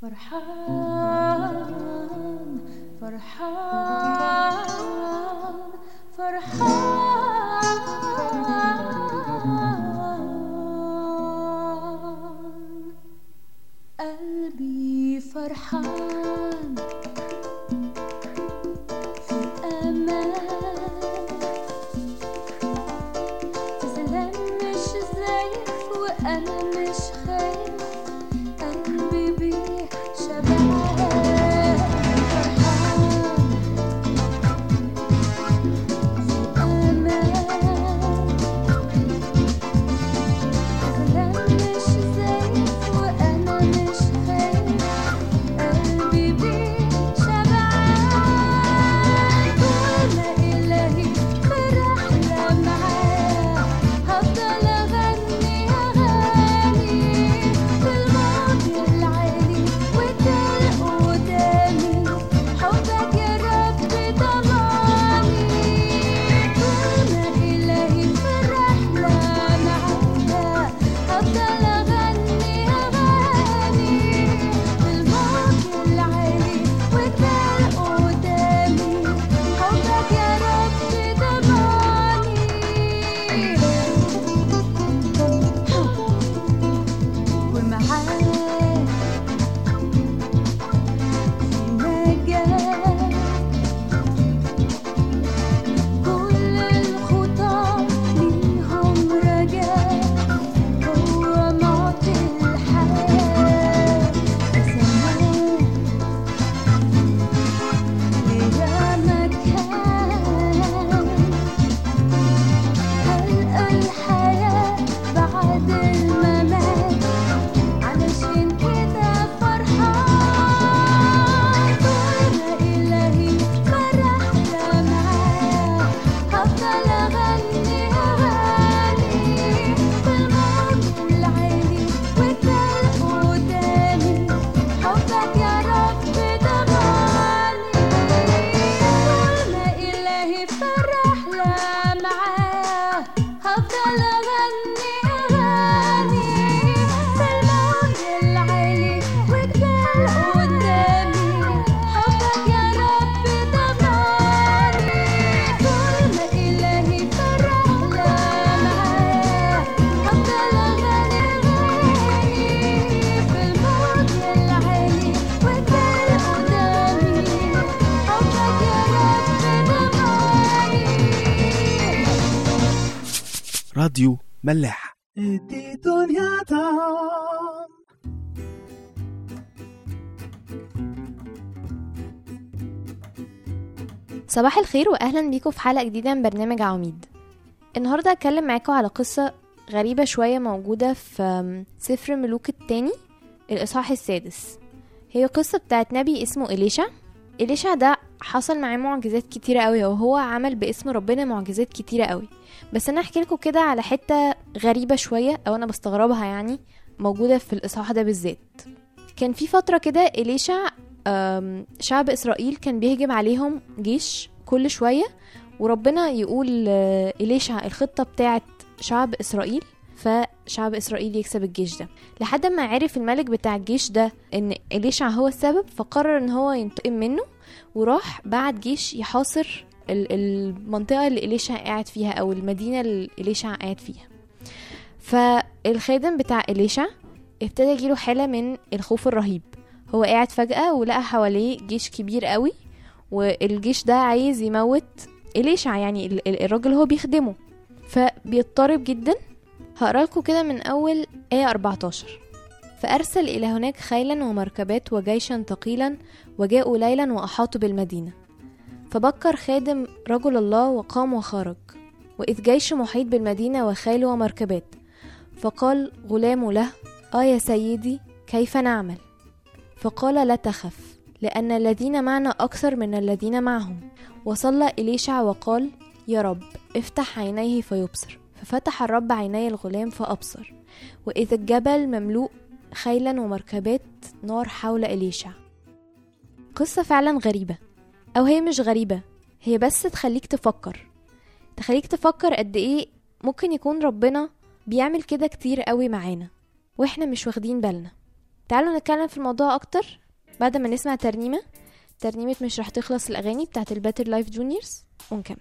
فرحان فرحان فرحان قلبي فرحان في أمان زلان مش زايف وأنا مش خايف قلبي بيه راديو ملاح. دي دنيا دام صباح الخير واهلا بيكم في حلقه جديده من برنامج عواميد. النهارده هتكلم معاكم على قصه غريبه شويه موجوده في سفر ملوك الثاني الاصحاح السادس. هي قصه بتاعت نبي اسمه إليشا ده حصل معاه معجزات كتيرة قوي وهو عمل باسم ربنا معجزات كتيرة قوي، بس انا احكي لكم كده على حتة غريبة شوية او انا بستغربها يعني موجودة في الاصحاح ده بالذات. كان في فترة كده إليشا شعب اسرائيل كان بيهجم عليهم جيش كل شوية، وربنا يقول إليشا الخطة بتاعت شعب اسرائيل فشعب اسرائيل يكسب الجيش ده، لحد ما عرف الملك بتاع الجيش ده ان إليشع هو السبب فقرر ان هو ينتقم منه، وراح بعت جيش يحاصر المنطقه اللي إليشع قاعد فيها او المدينه اللي إليشع قاعد فيها. فالخادم بتاع إليشع ابتدى يجيله حاله من الخوف الرهيب، هو قاعد فجاه ولقى حواليه جيش كبير قوي والجيش ده عايز يموت إليشع، يعني الراجل هو بيخدمه، فبيضطرب جدا. هقرأ لكم كده من أول آية 14: فأرسل إلى هناك خيلا ومركبات وجيشا ثقيلا وجاءوا ليلا وأحاطوا بالمدينة، فبكر خادم رجل الله وقام وخرج، وإذ جيش محيط بالمدينة وخيل ومركبات، فقال غلام له: يا سيدي كيف نعمل؟ فقال: لا تخف، لأن الذين معنا أكثر من الذين معهم. وصلى إليشع وقال: يا رب افتح عينيه فيبصر. ففتح الرب عيني الغلام فأبصر، وإذا الجبل مملوء خيلا ومركبات نار حول إليشع. قصة فعلا غريبة، أو هي مش غريبة، هي بس تخليك تفكر قد إيه ممكن يكون ربنا بيعمل كده كتير قوي معانا وإحنا مش واخدين بالنا. تعالوا نتكلم في الموضوع أكتر بعد ما نسمع ترنيمة مش رح تخلص الأغاني بتاعت الباتر لايف جونيورز ونكمل.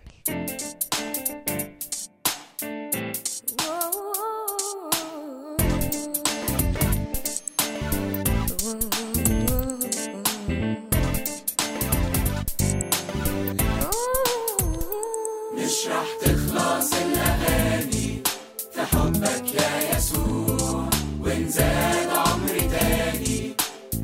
مش رح تخلص الأغاني في حبك يا يسوع، وإن زاد عمري تاني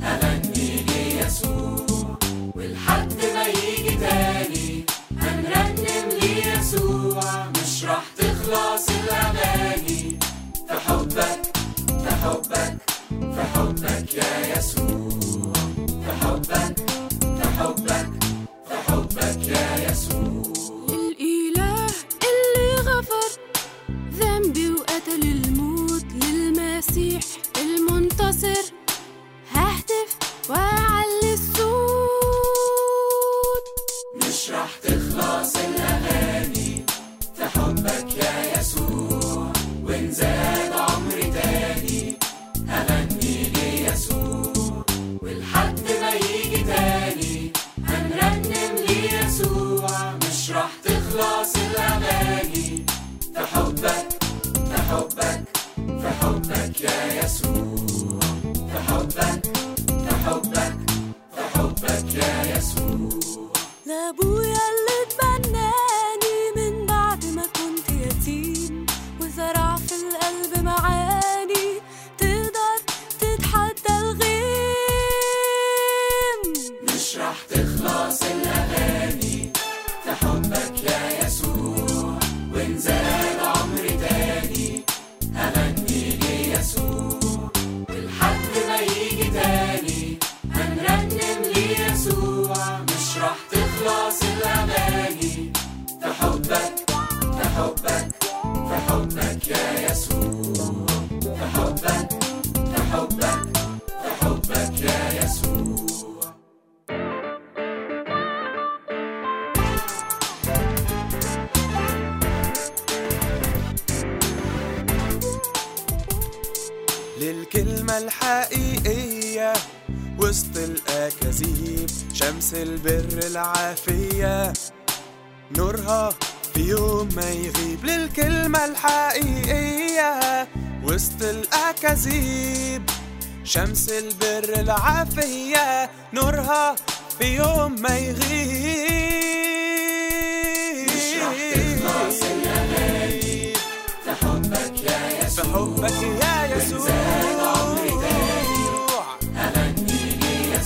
هغني ليسوع، والحد ما يجي تاني هنرنم ليسوع. مش رح تخلص الأغاني في حبك، في حبك، في حبك يا يسوع، في حبك، في حبك، في حبك يا يسوع. المسيح المنتصر ههتف وأعلي الصوت. مش رح تخلص الأغاني في حبك يا يسوع، وإن زاد عمري تاني هغني ليسوع، والحد ما يجي تاني هنرنم ليسوع. مش رح تخلص الأغاني في حبك، في حبك، في حبك يا يسوع، في حبك، في حبك، في حبك يا يسوع. لأبويا اللي اتبناني من بعد ما كنت يتيم، وزرع في القلب معاني تقدر تتحدى الغيم. مش رح تخلص الأغاني في حبك يا يسوع، وإن زاد عمري تاني هغني ليسوع، والحد ما يجي تاني هنرنم ليسوع. مش رح تخلص الأغاني في حبك، في حبك، في حبك يا يسوع، في حبك، في حبك، في حبك يا يسوع. للكلمة الحقيقية وسط الأكاذيب، شمس البر العافية نورها في يوم ما يغيب. للكلمة الحقيقية وسط الأكاذيب، شمس البر العافية نورها في يوم ما يغيب. مش رح تخلص الأغاني في حبك يا يسوع، في حبك يا يسوع،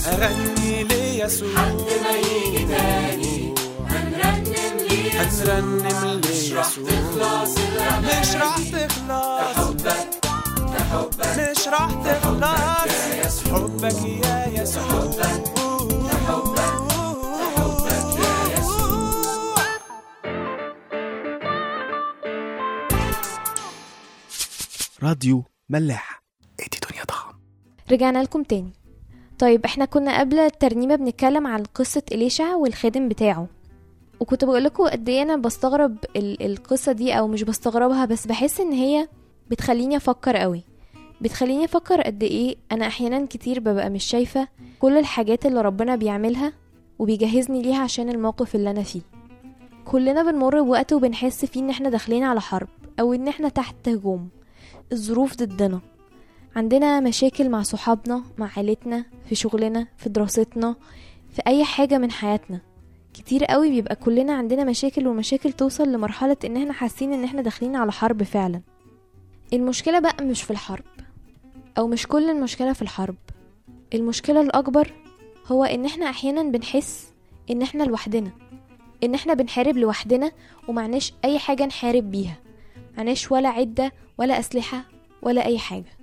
هغني ليسوع، حد ما يجي تاني هنرنم ليسوع. مش رح تخلص الأغاني، مش رح تخلص، حبك، حبك، مش رح تخلص، حبك يا يسوع، حبك، حبك، حبك يا يسوع. راديو ملاح، ادي دنيا ضخم. رجعنا لكم تاني. طيب احنا كنا قبل الترنيمة بنتكلم عن قصة إليشع والخادم بتاعه، وكنت بقول لكم قد ايه انا بستغرب القصة دي، او مش بستغربها بس بحس ان هي بتخليني افكر قوي، بتخليني افكر قد ايه انا احيانا كتير ببقى مش شايفة كل الحاجات اللي ربنا بيعملها وبيجهزني ليها عشان الموقف اللي انا فيه. كلنا بنمر بوقت وبنحس فيه ان احنا داخلين على حرب، او ان احنا تحت هجوم، الظروف ضدنا، عندنا مشاكل مع صحابنا، مع عائلتنا، في شغلنا، في دراستنا، في أي حاجة من حياتنا. كتير قوي بيبقى كلنا عندنا مشاكل، ومشاكل توصل لمرحلة إن احنا حاسين إن احنا داخلين على حرب فعلا. المشكلة بقى مش في الحرب، أو مش كل المشكلة في الحرب. المشكلة الأكبر هو إن احنا أحيانا بنحس إن احنا لوحدنا، إن احنا بنحارب لوحدنا ومعناش أي حاجة نحارب بيها، معناش ولا عدة ولا أسلحة ولا أي حاجة.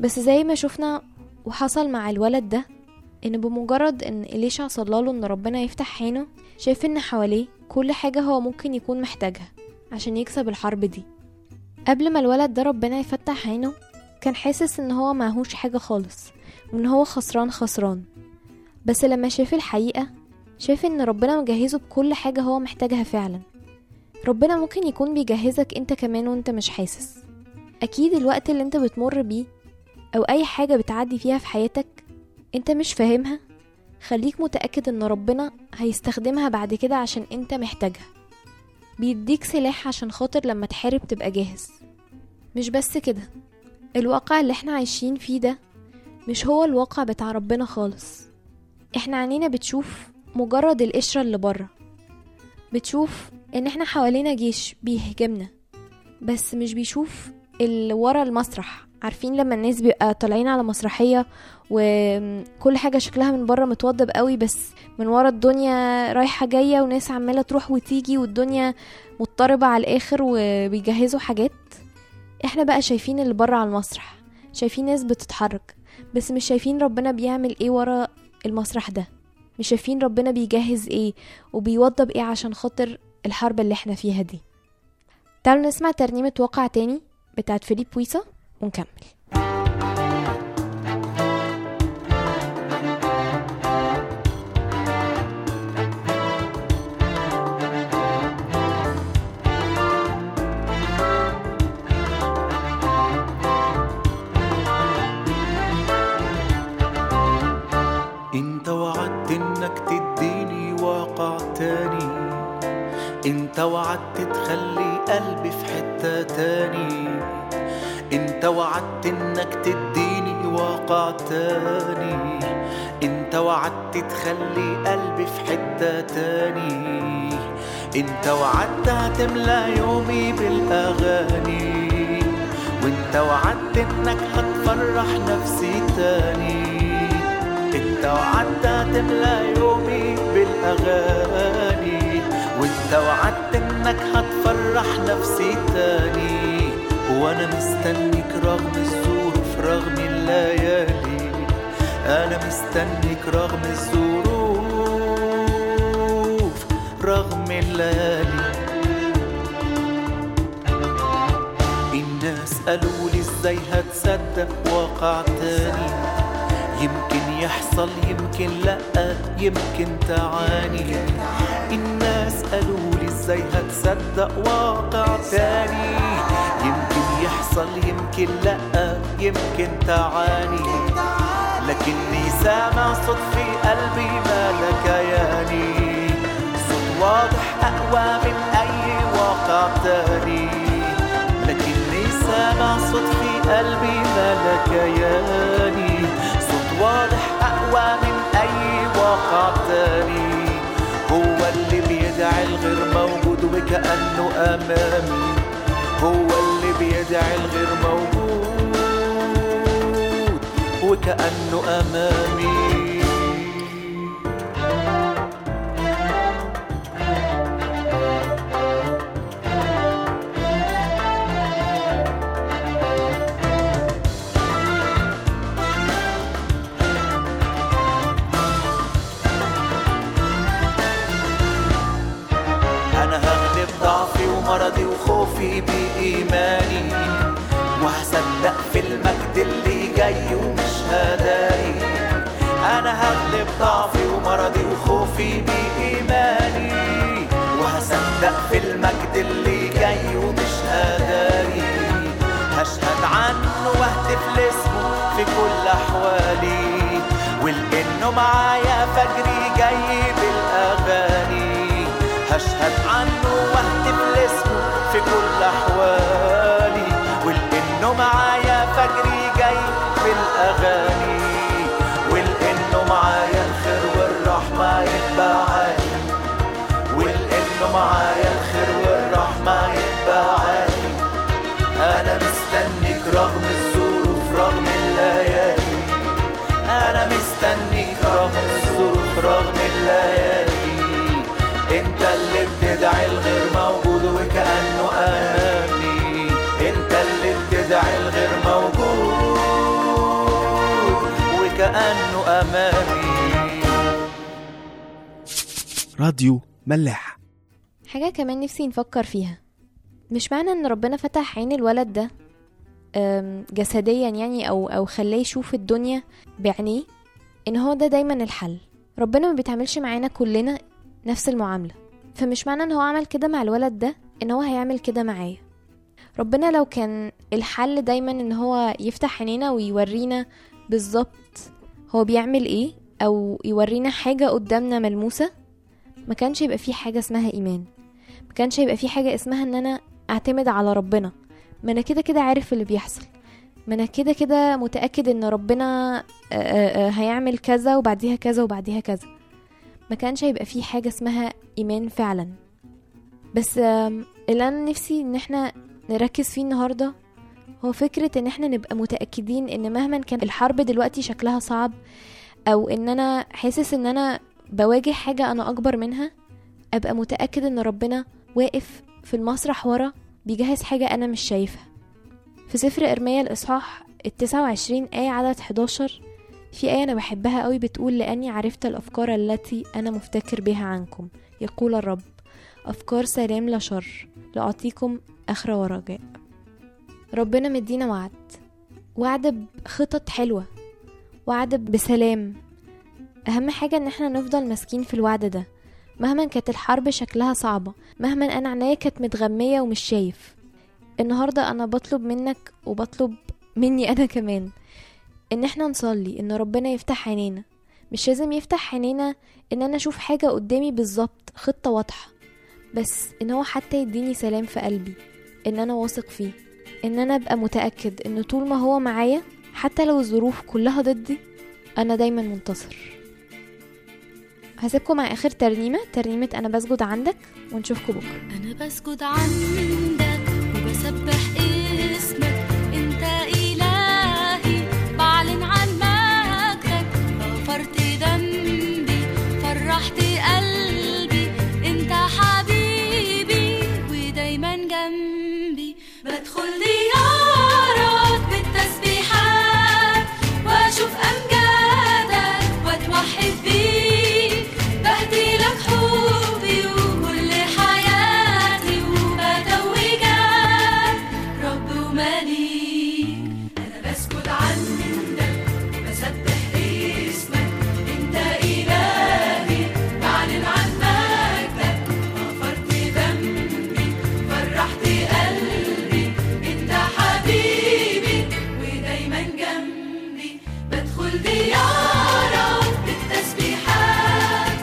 بس زي ما شفنا وحصل مع الولد ده، ان بمجرد ان إليشع صلاله ان ربنا يفتح عينه، شايف ان حواليه كل حاجة هو ممكن يكون محتاجها عشان يكسب الحرب دي. قبل ما الولد ده ربنا يفتح عينه كان حاسس ان هو معهوش حاجة خالص، وان هو خسران. بس لما شاف الحقيقة، شاف ان ربنا مجهزه بكل حاجة هو محتاجها فعلا. ربنا ممكن يكون بيجهزك انت كمان وانت مش حاسس. اكيد الوقت اللي انت بتمر بيه أو أي حاجة بتعدي فيها في حياتك أنت مش فاهمها، خليك متأكد أن ربنا هيستخدمها بعد كده عشان أنت محتاجها، بيديك سلاح عشان خاطر لما تحارب تبقى جاهز. مش بس كده، الواقع اللي احنا عايشين فيه ده مش هو الواقع بتاع ربنا خالص. احنا عينينا بتشوف مجرد القشرة اللي بره، بتشوف ان احنا حوالينا جيش بيهجمنا، بس مش بيشوف اللي ورا المسرح. عارفين لما الناس بيبقى طالعين على مسرحية وكل حاجة شكلها من بره متوضب قوي، بس من ورا الدنيا رايحة جاية وناس عمالة تروح وتيجي والدنيا مضطربة على الاخر وبيجهزوا حاجات. احنا بقى شايفين اللي بره على المسرح، شايفين ناس بتتحرك، بس مش شايفين ربنا بيعمل ايه ورا المسرح ده، مش شايفين ربنا بيجهز ايه وبيوضب ايه عشان خاطر الحرب اللي احنا فيها دي. تعالوا نسمع ترنيمة واقع تاني بتاعت فيليب ويسا ونكمل. انت وعدت انك تديني واقع تاني، انت وعدت تخلي قلبي في حتة تاني، انت وعدت انك تديني واقع تاني، انت وعدت تخلي قلبي في حتة تاني، انت وعدت هتملى يومي بالاغاني، وانت وعدت انك هتفرح نفسي تاني، انت وعدت هتملى يومي بالاغاني، وانت وعدت انك هتفرح نفسي تاني، وانا مستنيك رغم الظروف رغم الليالي، انا مستنيك رغم الظروف رغم الليالي. الناس قالولي ازاي هتصدق واقع تاني، يمكن يحصل يمكن لأ يمكن تعاني، الناس قالولي ازاي هتصدق واقع تاني، يمكن يحصل يمكن لأ يمكن تعاني، لكني سامع صوت في قلبي مالك ياني، صوت واضح أقوى من أي واقع تاني، لكني سامع صوت في قلبي مالك ياني، واضح أقوى من أي واقع تاني، هو اللي بيدعي الغير موجود وكأنه أمامي، هو اللي بيدعي الغير موجود وكأنه أمامي. مرضي وخوفي بإيماني، وهصدق في المجد اللي جاي ومش هداري، أنا هغلب ضعفي ومرضي وخوفي بإيماني، وهصدق في المجد اللي جاي ومش هداري، هشهد عنه واهتف لاسمه في كل أحوالي، ولأنه معايا فجري جاي بالأغاني، هشهد عنه واهتف لاسمه في كل أحوالي، ولأنه معايا فجري جاي بالأغاني، ولأنه معايا الخير والرحمة يتبعاني، ولأنه معايا الخير والرحمة يتبعاني، أنا مستنيك رغم الظروف رغم الليالي، أنا مستنيك رغم الظروف رغم الليالي، انت اللي بتدعي الغير موجود وكأنه امامي، انت اللي بتدعي الغير موجود وكأنه امامي. راديو ملاح. حاجة كمان نفسي نفكر فيها، مش معنى ان ربنا فتح عين الولد ده جسديا يعني او خلاه يشوف الدنيا بعينيه ان هو ده دايما الحل. ربنا ما بيتعاملش معانا كلنا نفس المعاملة، فمش معنى ان هو عمل كده مع الولد ده ان هو هيعمل كده معايا. ربنا لو كان الحل دايما ان هو يفتح عينينا ويورينا بالظبط هو بيعمل ايه، او يورينا حاجة قدامنا ملموسة، ما كانش يبقى فيه حاجة اسمها ايمان، ما كانش يبقى فيه حاجة اسمها ان انا اعتمد على ربنا، ما انا كده كده عارف اللي بيحصل، ما انا كده كده متأكد ان ربنا هيعمل كذا وبعديها كذا وبعديها كذا. ما كانش هيبقى فيه حاجة اسمها ايمان فعلا. بس اللي انا نفسي ان احنا نركز فيه النهاردة هو فكرة ان احنا نبقى متأكدين ان مهما كان الحرب دلوقتي شكلها صعب، او ان انا حاسس ان انا بواجه حاجة انا اكبر منها، ابقى متأكد ان ربنا واقف في المسرح ورا بيجهز حاجة انا مش شايفها. في سفر ارميا الاصحاح 29 آية عدد 11 في آية انا بحبها قوي بتقول: لاني عرفت الافكار التي انا مفتكر بها عنكم، يقول الرب، افكار سلام لا شر، لاعطيكم اخر ورجاء. ربنا مدينا وعد بخطط حلوة، وعد بسلام. اهم حاجة ان احنا نفضل مسكين في الوعد ده مهما كانت الحرب شكلها صعبة، مهما انا عينيا كانت متغمية ومش شايف. النهاردة انا بطلب منك وبطلب مني انا كمان ان احنا نصلي ان ربنا يفتح عينينا. مش لازم يفتح عينينا ان انا اشوف حاجة قدامي بالظبط، خطة واضحة، بس ان هو حتى يديني سلام في قلبي، ان انا واثق فيه، ان انا ابقى متأكد ان طول ما هو معايا حتى لو الظروف كلها ضدي انا دايما منتصر. هسيبكم مع اخر ترنيمة انا بسجد عندك، ونشوفكم بكرة. انا بسجد عندك وبسبح اسمك، انت الهي، بعلن عن مجدك، غفرت ذنبي، فرحت قلبي، انت حبيبي ودايما جنبي. بدخل ديارك بالتسبيحات واشوف امجادك واتوحد بيك، بهدي لك حبي وكل حياتي وبتوجك رب ومليك. انا بسجد عندك وبسبح اسمك، انت الهي، بعلن عن مجدك، غفرت ذنبي، فرحت قلبي، بدخل ديارك بالتسبيحات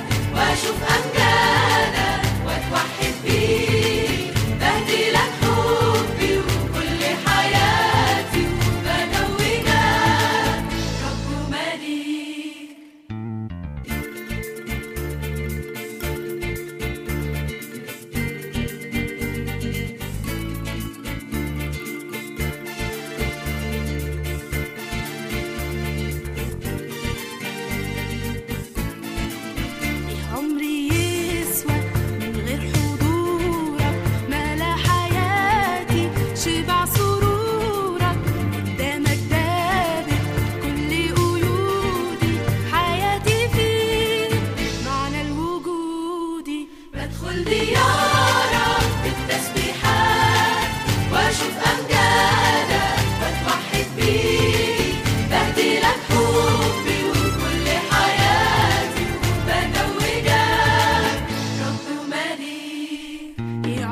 واشوف امجادك واتوحد بيك، بهدي لك حبي وكل حياتي وبتوجك رب مليك.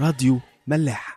راديو ملاح.